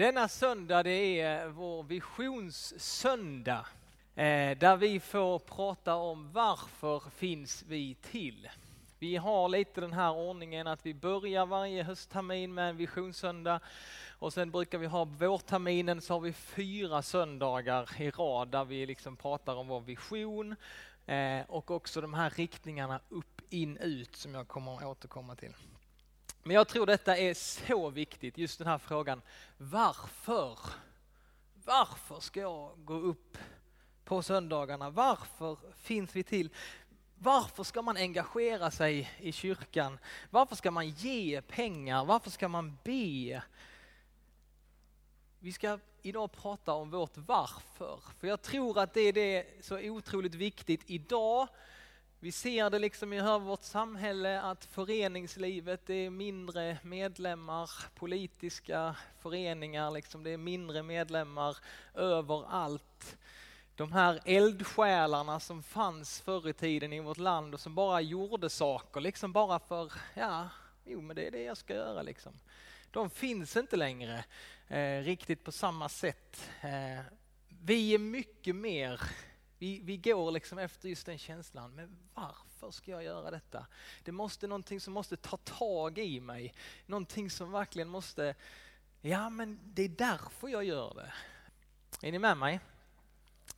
Denna söndag det är vår visionssöndag där vi får prata om varför finns vi till. Vi har lite den här ordningen att vi börjar varje hösttermin med en visionssöndag och sen brukar vi ha vårterminen, så har vi 4 söndagar i rad där vi liksom pratar om vår vision och också de här riktningarna upp, in, ut som jag kommer att återkomma till. Men jag tror detta är så viktigt, just den här frågan, varför? Varför ska jag gå upp på söndagarna? Varför finns vi till? Varför ska man engagera sig i kyrkan? Varför ska man ge pengar? Varför ska man be? Vi ska idag prata om vårt varför, för jag tror att det är det så otroligt viktigt idag. Vi ser det liksom i vårt samhälle att föreningslivet är mindre medlemmar, politiska föreningar, liksom det är mindre medlemmar överallt. De här eldsjälarna som fanns förr i tiden i vårt land och som bara gjorde saker, liksom bara för, men det är det jag ska göra liksom. De finns inte längre riktigt på samma sätt. Vi är mycket mer... Vi går liksom efter just den känslan, men varför ska jag göra detta? Det måste någonting som måste ta tag i mig. Någonting som verkligen måste, men det är därför jag gör det. Är ni med mig?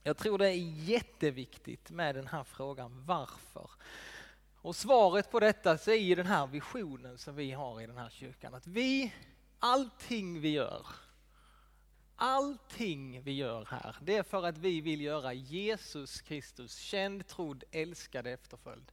Jag tror det är jätteviktigt med den här frågan, varför? Och svaret på detta så är ju den här visionen som vi har i den här kyrkan. Att allting vi gör här, det är för att vi vill göra Jesus Kristus känd, trodd, älskad, efterföljd.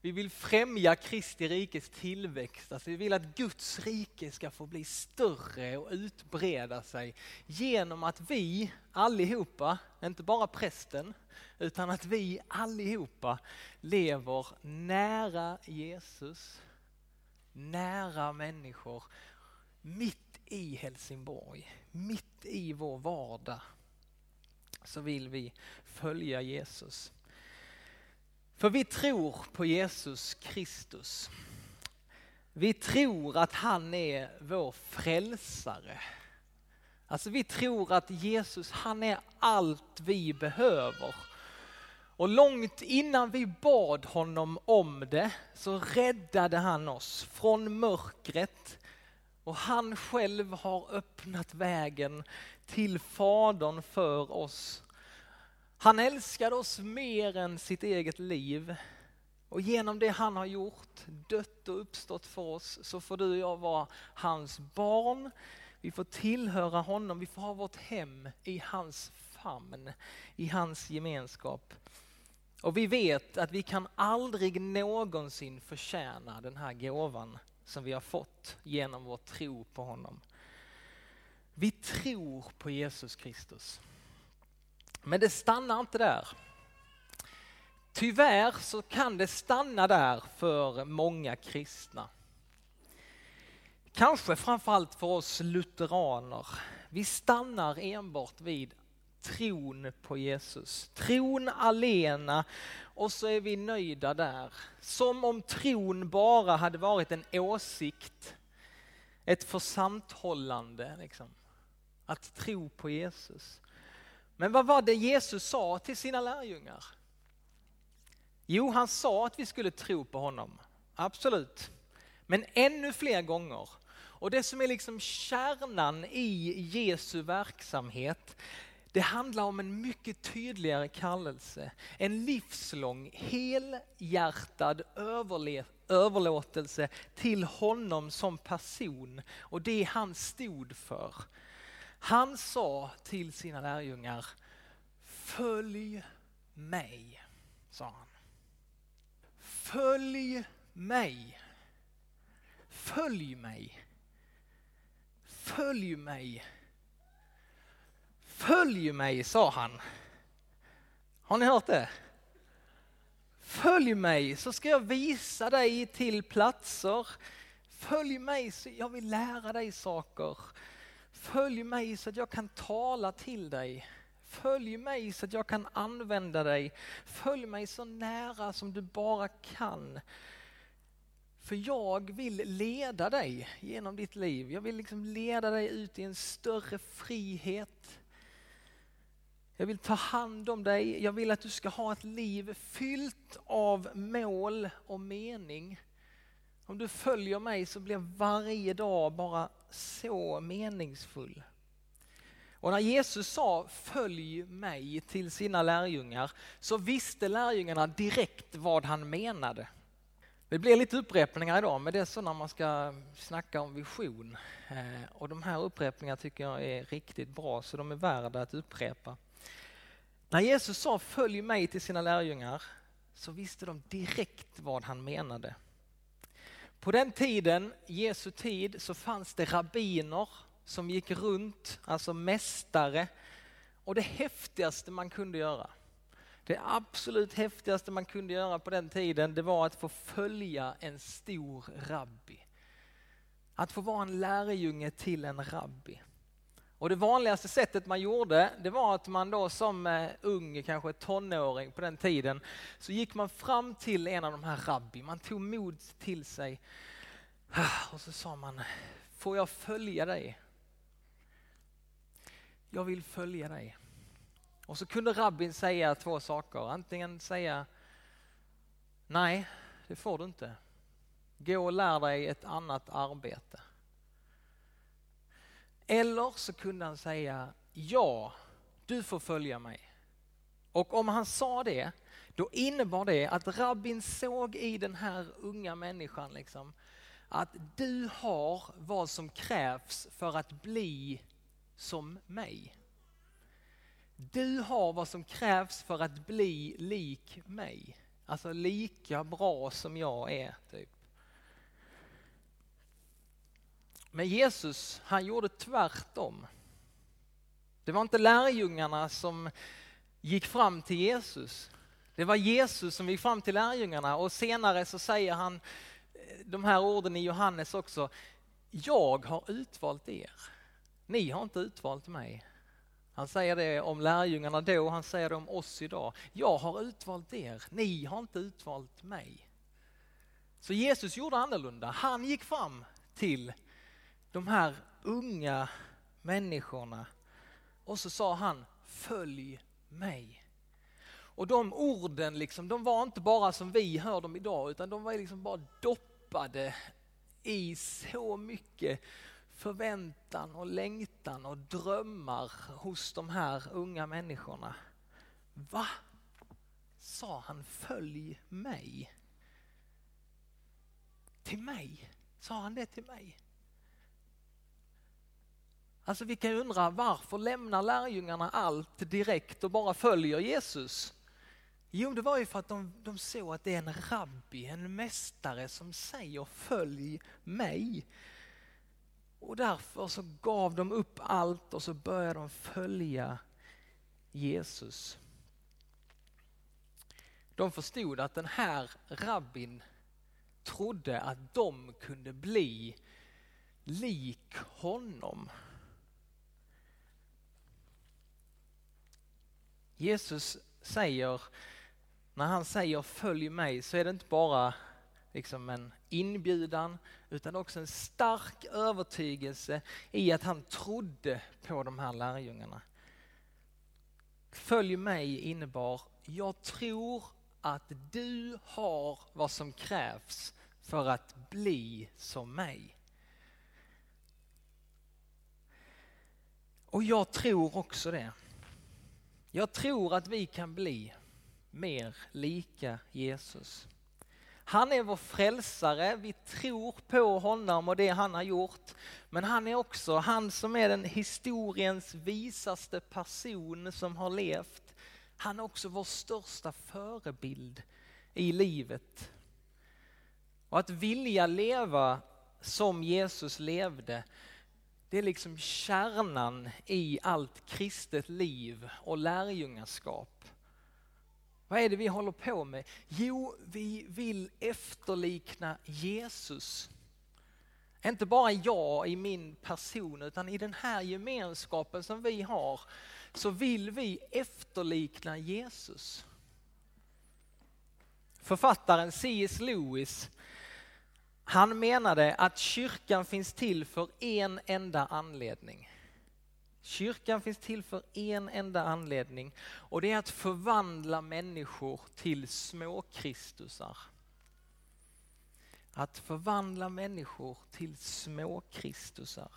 Vi vill främja Kristi rikes tillväxt. Alltså vi vill att Guds rike ska få bli större och utbreda sig genom att vi allihopa, inte bara prästen, utan att vi allihopa lever nära Jesus, nära människor, mitt i Helsingborg. Mitt i vår vardag så vill vi följa Jesus. För vi tror på Jesus Kristus. Vi tror att han är vår frälsare. Alltså vi tror att Jesus, han är allt vi behöver. Och långt innan vi bad honom om det så räddade han oss från mörkret. Och han själv har öppnat vägen till Fadern för oss. Han älskar oss mer än sitt eget liv. Och genom det han har gjort, dött och uppstått för oss, så får du och jag vara hans barn. Vi får tillhöra honom, vi får ha vårt hem i hans famn, i hans gemenskap. Och vi vet att vi kan aldrig någonsin förtjäna den här gåvan som vi har fått genom vår tro på honom. Vi tror på Jesus Kristus. Men det stannar inte där. Tyvärr så kan det stanna där för många kristna. Kanske framförallt för oss lutheraner. Vi stannar enbart vid tron på Jesus. Tron alena, och så är vi nöjda där. Som om tron bara hade varit en åsikt, ett församthållande liksom. Att tro på Jesus. Men vad var det Jesus sa till sina lärjungar? Jo, han sa att vi skulle tro på honom. Absolut. Men ännu fler gånger. Och det som är liksom kärnan i Jesu verksamhet, det handlar om en mycket tydligare kallelse. En livslång, helhjärtad överlåtelse till honom som person. Och det han stod för. Han sa till sina lärjungar, följ mig, sa han. Följ mig. Följ mig. Följ mig. Följ mig, sa han. Har ni hört det? Följ mig så ska jag visa dig till platser. Följ mig så jag vill lära dig saker. Följ mig så att jag kan tala till dig. Följ mig så att jag kan använda dig. Följ mig så nära som du bara kan. För jag vill leda dig genom ditt liv. Jag vill liksom leda dig ut i en större frihet. Jag vill ta hand om dig. Jag vill att du ska ha ett liv fyllt av mål och mening. Om du följer mig så blir varje dag bara så meningsfull. Och när Jesus sa följ mig till sina lärjungar så visste lärjungarna direkt vad han menade. Det blir lite upprepningar idag, men det är så när man ska snacka om vision. Och de här upprepningarna tycker jag är riktigt bra, så de är värda att upprepa. När Jesus sa följ mig till sina lärjungar så visste de direkt vad han menade. På den tiden, Jesu tid, så fanns det rabbiner som gick runt, alltså mästare. Och det häftigaste man kunde göra, det absolut häftigaste man kunde göra på den tiden, det var att få följa en stor rabbi. Att få vara en lärjunge till en rabbi. Och det vanligaste sättet man gjorde, det var att man då som ung, kanske tonåring på den tiden, så gick man fram till en av de här rabbi. Man tog mod till sig och så sa man, får jag följa dig? Jag vill följa dig. Och så kunde rabbin säga två saker. Antingen säga, nej det får du inte. Gå och lär dig ett annat arbete. Eller så kunde han säga, ja du får följa mig. Och om han sa det, då innebar det att rabbin såg i den här unga människan liksom, att du har vad som krävs för att bli som mig. Du har vad som krävs för att bli lik mig. Alltså lika bra som jag är, typ. Men Jesus, han gjorde tvärtom. Det var inte lärjungarna som gick fram till Jesus. Det var Jesus som gick fram till lärjungarna. Och senare så säger han de här orden i Johannes också. Jag har utvalt er. Ni har inte utvalt mig. Han säger det om lärjungarna då, han säger det om oss idag. Jag har utvalt er, ni har inte utvalt mig. Så Jesus gjorde annorlunda. Han gick fram till de här unga människorna och så sa han, följ mig. Och de orden, liksom, de var inte bara som vi hör dem idag, utan de var liksom bara doppade i så mycket förväntan och längtan och drömmar hos de här unga människorna. Va? Sa han följ mig? Till mig? Sa han det till mig? Alltså vi kan undra, varför lämnar lärjungarna allt direkt och bara följer Jesus? Jo, det var ju för att de såg att det är en rabbi, en mästare som säger följ mig. Och därför så gav de upp allt och så började de följa Jesus. De förstod att den här rabbin trodde att de kunde bli lik honom. Jesus säger, när han säger följ mig, så är det inte bara liksom en inbjudan, utan också en stark övertygelse i att han trodde på de här lärjungarna. Följ mig innebar, jag tror att du har vad som krävs för att bli som mig. Och jag tror också det. Jag tror att vi kan bli mer lika Jesus. Han är vår frälsare, vi tror på honom och det han har gjort. Men han är också han som är den historiens visaste person som har levt. Han är också vår största förebild i livet. Och att vilja leva som Jesus levde, det är liksom kärnan i allt kristet liv och lärjungaskap. Vad är det vi håller på med? Jo, vi vill efterlikna Jesus. Inte bara jag i min person, utan i den här gemenskapen som vi har, så vill vi efterlikna Jesus. Författaren C.S. Lewis, Han menade att kyrkan finns till för en enda anledning. Kyrkan finns till för en enda anledning, och det är att förvandla människor till små kristusar. Att förvandla människor till små kristusar.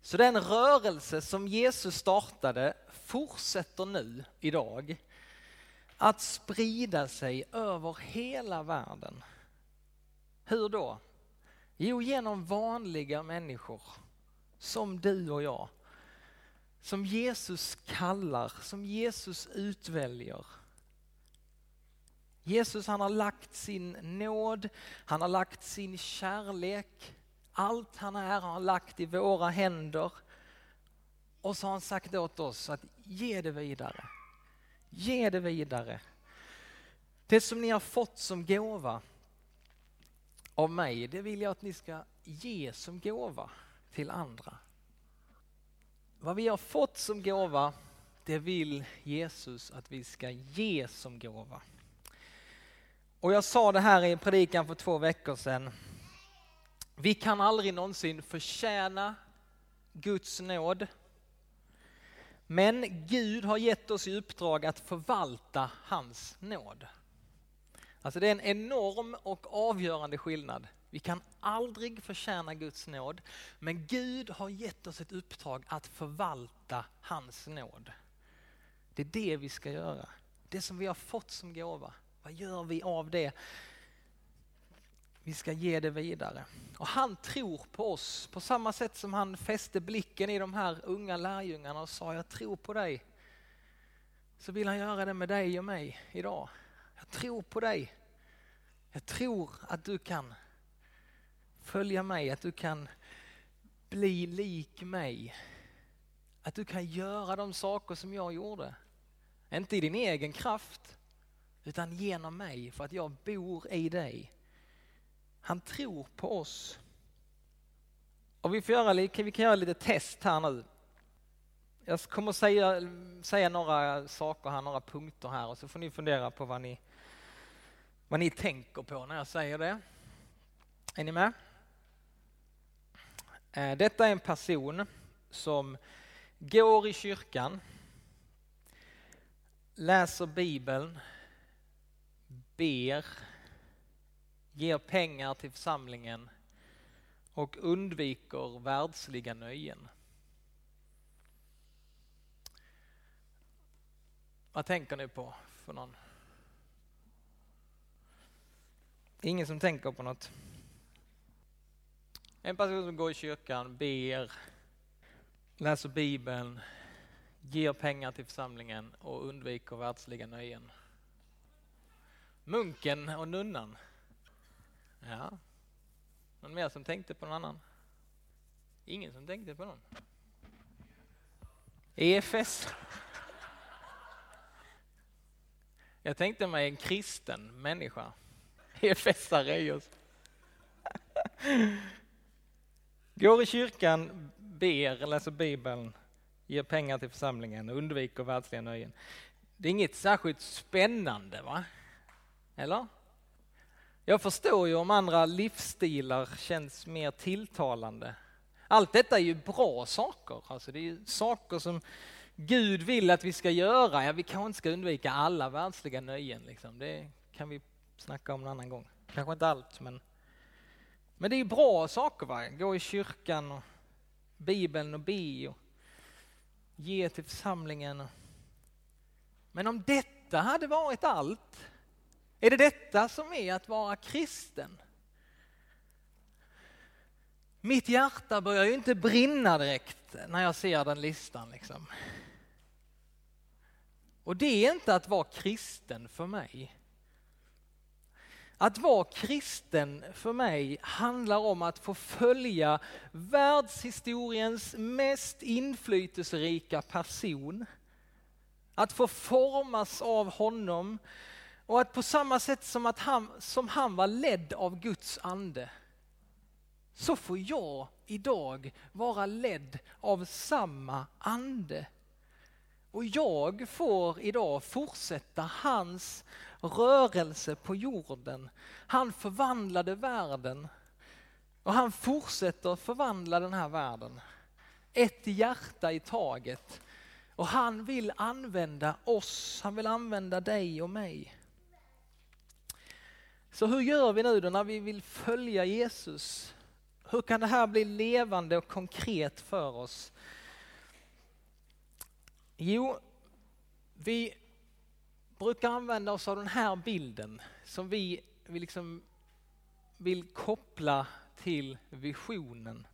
Så den rörelse som Jesus startade fortsätter nu idag att sprida sig över hela världen. Hur då? Jo, genom vanliga människor som du och jag. Som Jesus kallar, som Jesus utväljer. Jesus, han har lagt sin nåd, han har lagt sin kärlek. Allt han är har han lagt i våra händer. Och så har han sagt åt oss att ge det vidare. Ge det vidare. Det som ni har fått som gåva av mig, det vill jag att ni ska ge som gåva till andra. Vad vi har fått som gåva, det vill Jesus att vi ska ge som gåva. Och jag sa det här i en predikan för 2 veckor sedan. Vi kan aldrig någonsin förtjäna Guds nåd. Men Gud har gett oss i uppdrag att förvalta hans nåd. Alltså det är en enorm och avgörande skillnad. Vi kan aldrig förtjäna Guds nåd, men Gud har gett oss ett uppdrag att förvalta hans nåd. Det är det vi ska göra. Det som vi har fått som gåva. Vad gör vi av det? Vi ska ge det vidare. Och han tror på oss. På samma sätt som han fäste blicken i de här unga lärjungarna och sa jag tror på dig. Så vill han göra det med dig och mig idag. Jag tror på dig. Jag tror att du kan följa mig. Att du kan bli lik mig. Att du kan göra de saker som jag gjorde. Inte i din egen kraft. Utan genom mig. För att jag bor i dig. Han tror på oss. Och vi kan göra lite test här nu. Jag kommer säga några saker här, några punkter här. Och så får ni fundera på vad ni tänker på när jag säger det. Är ni med? Detta är en person som går i kyrkan. Läser Bibeln. Ber. Ger pengar till församlingen och undviker världsliga nöjen. Vad tänker ni på för någon? Ingen som tänker på något. En person som går i kyrkan, ber, läser Bibeln, ger pengar till församlingen och undviker världsliga nöjen. Munken och nunnan. Ja, någon mer som tänkte på någon annan? Ingen som tänkte på någon? EFS. Jag tänkte mig en kristen människa. EFS-are just. Går i kyrkan, ber, läser Bibeln, ger pengar till församlingen, undviker världsliga nöjen. Det är inget särskilt spännande, va? Eller? Jag förstår ju om andra livsstilar känns mer tilltalande. Allt detta är ju bra saker. Alltså det är ju saker som Gud vill att vi ska göra. Ja, vi kanske inte ska undvika alla världsliga nöjen. Liksom. Det kan vi snacka om en annan gång. Kanske inte allt, men det är ju bra saker. Va? Gå i kyrkan, och Bibeln och be. Och ge till församlingen. Men om detta hade varit allt. Är det detta som är att vara kristen? Mitt hjärta börjar ju inte brinna direkt när jag ser den listan. Liksom. Och det är inte att vara kristen för mig. Att vara kristen för mig handlar om att få följa världshistoriens mest inflytelserika person. Att få formas av honom. Och att på samma sätt som han var ledd av Guds ande, så får jag idag vara ledd av samma ande. Och jag får idag fortsätta hans rörelse på jorden. Han förvandlade världen. Och han fortsätter förvandla den här världen. Ett hjärta i taget. Och han vill använda oss. Han vill använda dig och mig. Så hur gör vi nu då när vi vill följa Jesus? Hur kan det här bli levande och konkret för oss? Jo, vi brukar använda oss av den här bilden som vi liksom vill koppla till visionen.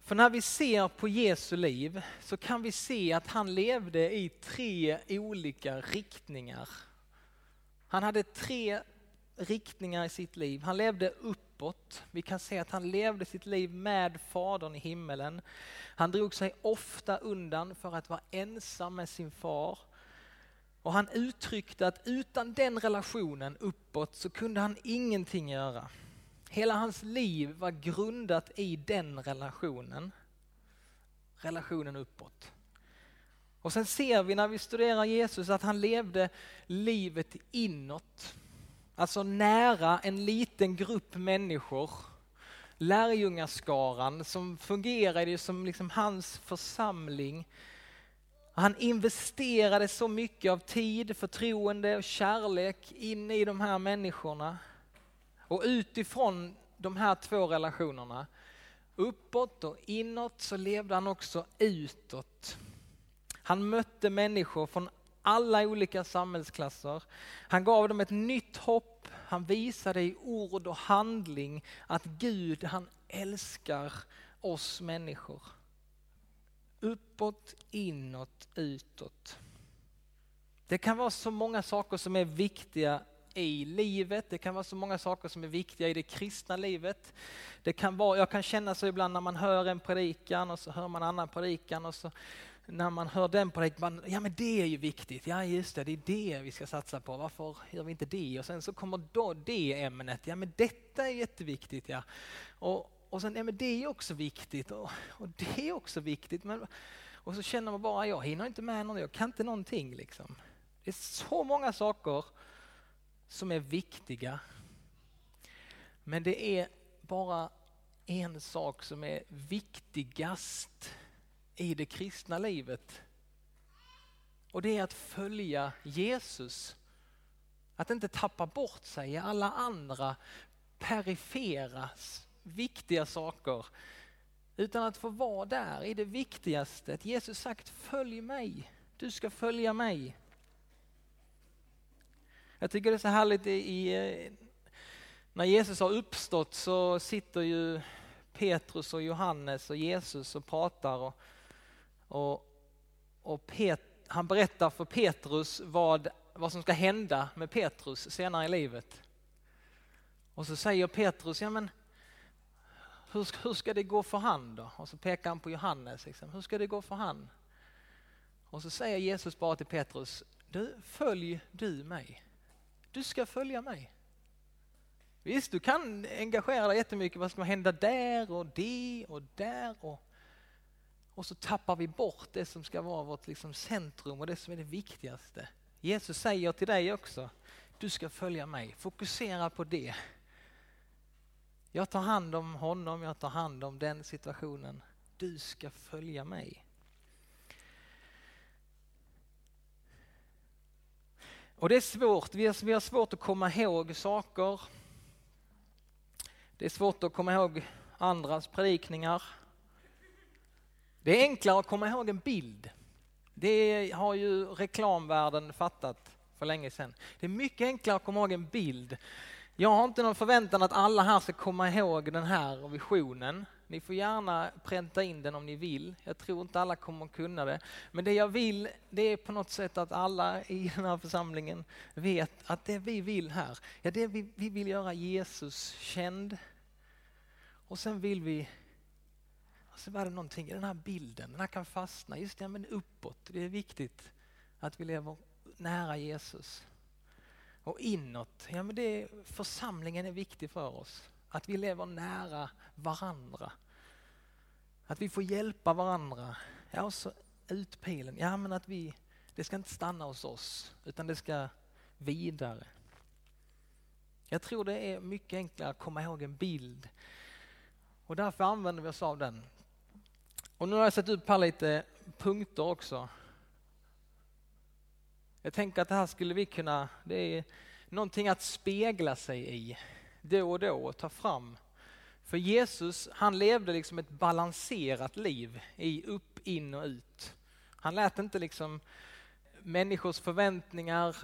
För när vi ser på Jesu liv så kan vi se att han levde i 3 olika riktningar. Han hade 3 riktningar i sitt liv. Han levde uppåt. Vi kan se att han levde sitt liv med fadern i himmelen. Han drog sig ofta undan för att vara ensam med sin far. Och han uttryckte att utan den relationen uppåt så kunde han ingenting göra. Hela hans liv var grundat i den relationen. Relationen uppåt. Och sen ser vi när vi studerar Jesus att han levde livet inåt. Alltså nära en liten grupp människor. Lärjungaskaran som fungerade som liksom hans församling. Han investerade så mycket av tid, förtroende och kärlek in i de här människorna. Och utifrån de här 2 relationerna, uppåt och inåt, så levde han också utåt. Han mötte människor från alla olika samhällsklasser. Han gav dem ett nytt hopp. Han visade i ord och handling att Gud, han älskar oss människor. Uppåt, inåt, utåt. Det kan vara så många saker som är viktiga i livet. Det kan vara så många saker som är viktiga i det kristna livet. Det kan vara, jag kan känna så ibland när man hör en predikan och så hör man en annan predikan och så när man hör den predikan, ja men det är ju viktigt. Ja just det, det är det vi ska satsa på. Varför gör vi inte det? Och sen så kommer då det ämnet. Ja men detta är jätteviktigt. Ja. Och sen, ja men det är också viktigt. Och det är också viktigt. Men, och så känner man bara, jag hinner inte med någonting. Jag kan inte någonting liksom. Det är så många saker som är viktiga. Men det är bara en sak som är viktigast i det kristna livet. Och det är att följa Jesus. Att inte tappa bort sig i alla andra perifera viktiga saker. Utan att få vara där i det viktigaste. Att Jesus sagt, följ mig. Du ska följa mig. Jag tycker det är så härligt när Jesus har uppstått så sitter ju Petrus och Johannes och Jesus och pratar han berättar för Petrus vad som ska hända med Petrus senare i livet. Och så säger Petrus, ja men hur ska det gå för han då? Och så pekar han på Johannes, liksom. Hur ska det gå för han? Och så säger Jesus bara till Petrus, följ du mig. Du ska följa mig. Visst, du kan engagera dig jättemycket. Vad ska hända där och det och där? Och så tappar vi bort det som ska vara vårt liksom centrum och det som är det viktigaste. Jesus säger till dig också. Du ska följa mig. Fokusera på det. Jag tar hand om honom. Jag tar hand om den situationen. Du ska följa mig. Och det är svårt. Vi har svårt att komma ihåg saker. Det är svårt att komma ihåg andras predikningar. Det är enklare att komma ihåg en bild. Det har ju reklamvärlden fattat för länge sedan. Det är mycket enklare att komma ihåg en bild. Jag har inte någon förväntan att alla här ska komma ihåg den här visionen. Ni får gärna pränta in den om ni vill. Jag tror inte alla kommer att kunna det. Men det jag vill, det är på något sätt att alla i den här församlingen vet att det vi vill här. Ja, det vi vill göra Jesus känd. Och sen vill vi... Och så var det någonting i den här bilden. Den här kan fastna. Just det, men uppåt. Det är viktigt att vi lever nära Jesus. Och inåt. Ja, men församlingen är viktig för oss. Att vi lever nära varandra. Att vi får hjälpa varandra. Ja, och så ut pilen. Ja, men att det ska inte stanna hos oss, utan det ska vidare. Jag tror det är mycket enklare att komma ihåg en bild. Och därför använder vi oss av den. Och nu har jag satt upp här lite punkter också. Jag tänker att det här skulle vi kunna, det är någonting att spegla sig i då och ta fram. För Jesus, han levde liksom ett balanserat liv i upp, in och ut. Han lät inte liksom människors förväntningar,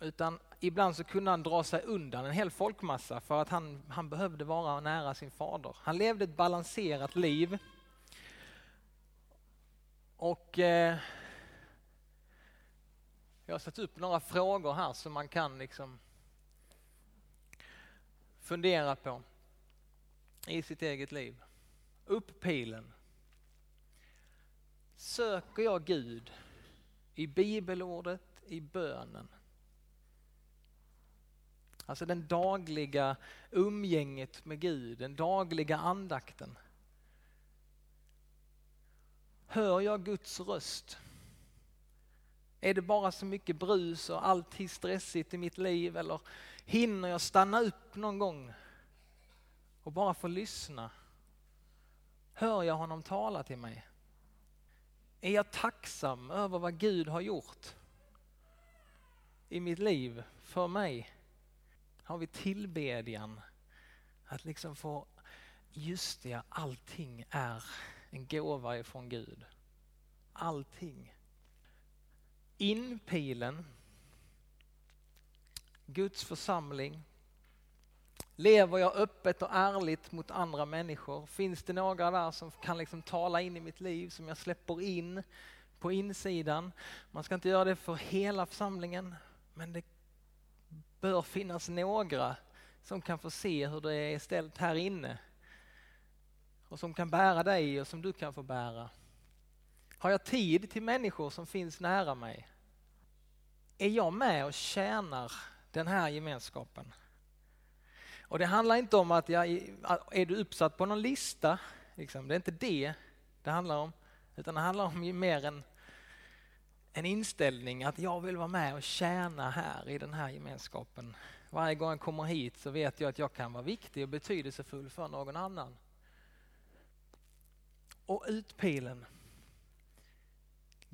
utan ibland så kunde han dra sig undan en hel folkmassa för att han behövde vara nära sin fader. Han levde ett balanserat liv. Och jag har satt upp några frågor här som man kan liksom fundera på i sitt eget liv. Upppilen. Söker jag Gud i bibelordet, i bönen? Alltså den dagliga umgänget med Gud, den dagliga andakten. Hör jag Guds röst? Är det bara så mycket brus och allt stressigt i mitt liv, eller hinner jag stanna upp någon gång och bara få lyssna? Hör jag honom tala till mig? Är jag tacksam över vad Gud har gjort i mitt liv för mig? Har vi tillbedjan att liksom få, just det, allting är en gåva ifrån Gud. Allting. Inpilen. Guds församling. Lever jag öppet och ärligt mot andra människor? Finns det några där som kan liksom tala in i mitt liv, som jag släpper in på insidan? Man ska inte göra det för hela församlingen, men det bör finnas några som kan få se hur det är ställt här inne. Och som kan bära dig och som du kan få bära. Har jag tid till människor som finns nära mig? Är jag med och tjänar den här gemenskapen? Och det handlar inte om att är du uppsatt på någon lista. Liksom. Det är inte det handlar om. Utan det handlar om mer en inställning att jag vill vara med och tjäna här i den här gemenskapen. Varje gång jag kommer hit så vet jag att jag kan vara viktig och betydelsefull för någon annan. Och utpilen.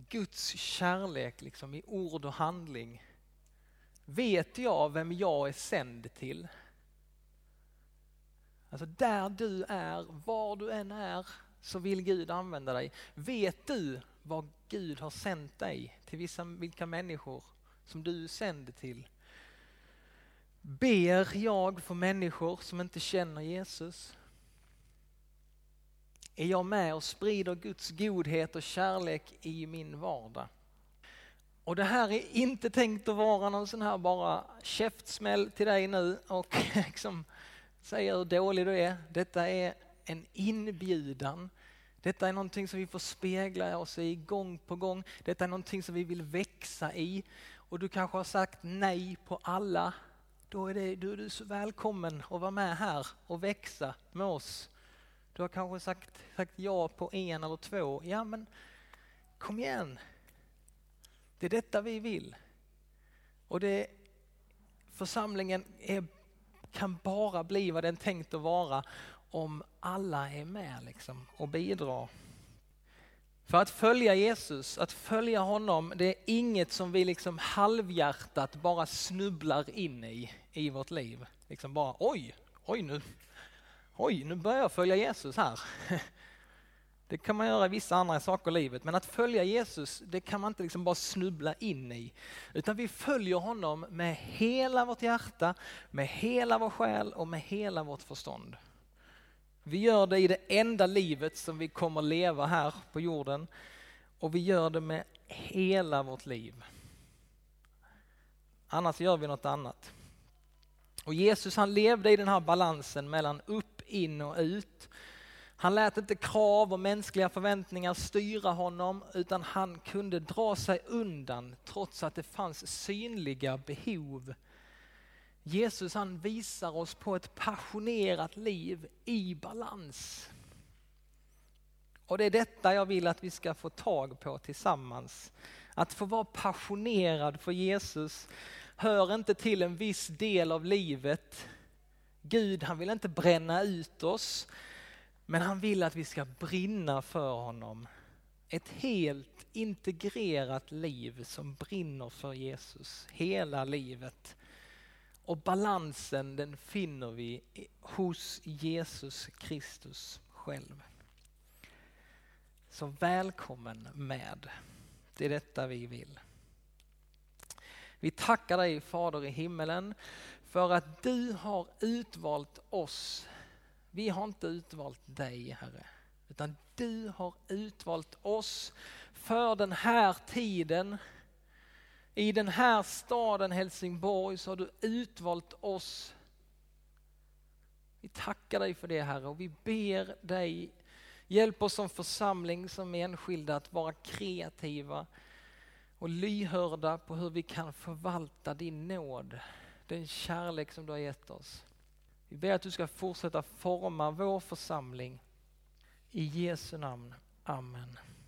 Guds kärlek liksom i ord och handling. Vet jag vem jag är sänd till? Alltså där du är, var du än är, så vill Gud använda dig. Vet du vad Gud har sänt dig till, vilka människor som du sänder till? Ber jag för människor som inte känner Jesus? Är jag med och sprider Guds godhet och kärlek i min vardag? Och det här är inte tänkt att vara någon sån här bara käftsmäll till dig nu och liksom säga hur dålig du är. Detta är en inbjudan. Detta är någonting som vi får spegla oss i gång på gång. Detta är någonting som vi vill växa i. Och du kanske har sagt nej på alla. Då är du så välkommen att vara med här och växa med oss. Du har kanske sagt ja på en eller två. Ja, men kom igen. Det är detta vi vill. Och församlingen kan bara bli vad den tänkt att vara om alla är med liksom, och bidrar. För att följa Jesus, att följa honom, det är inget som vi liksom halvhjärtat bara snubblar in i vårt liv. Liksom bara oj nu börjar jag följa Jesus här. Det kan man göra i vissa andra saker i livet, men att följa Jesus, det kan man inte liksom bara snubbla in i. Utan vi följer honom med hela vårt hjärta, med hela vår själ och med hela vårt förstånd. Vi gör det i det enda livet som vi kommer leva här på jorden. Och vi gör det med hela vårt liv. Annars gör vi något annat. Och Jesus, han levde i den här balansen mellan upp, in och ut. Han lät inte krav och mänskliga förväntningar styra honom, utan han kunde dra sig undan trots att det fanns synliga behov. Jesus, han visar oss på ett passionerat liv i balans. Och det är detta jag vill att vi ska få tag på tillsammans. Att få vara passionerad för Jesus hör inte till en viss del av livet. Gud, han vill inte bränna ut oss, men han vill att vi ska brinna för honom. Ett helt integrerat liv som brinner för Jesus, hela livet. Och balansen, den finner vi hos Jesus Kristus själv. Så välkommen med. Det är detta vi vill. Vi tackar dig, Fader i himmelen, för att du har utvalt oss. Vi har inte utvalt dig, Herre, utan du har utvalt oss för den här tiden. I den här staden Helsingborg så har du utvalt oss. Vi tackar dig för det, Herre, och vi ber dig, hjälp oss som församling, som enskilda, att vara kreativa och lyhörda på hur vi kan förvalta din nåd, den kärlek som du har gett oss. Vi ber att du ska fortsätta forma vår församling. I Jesu namn. Amen.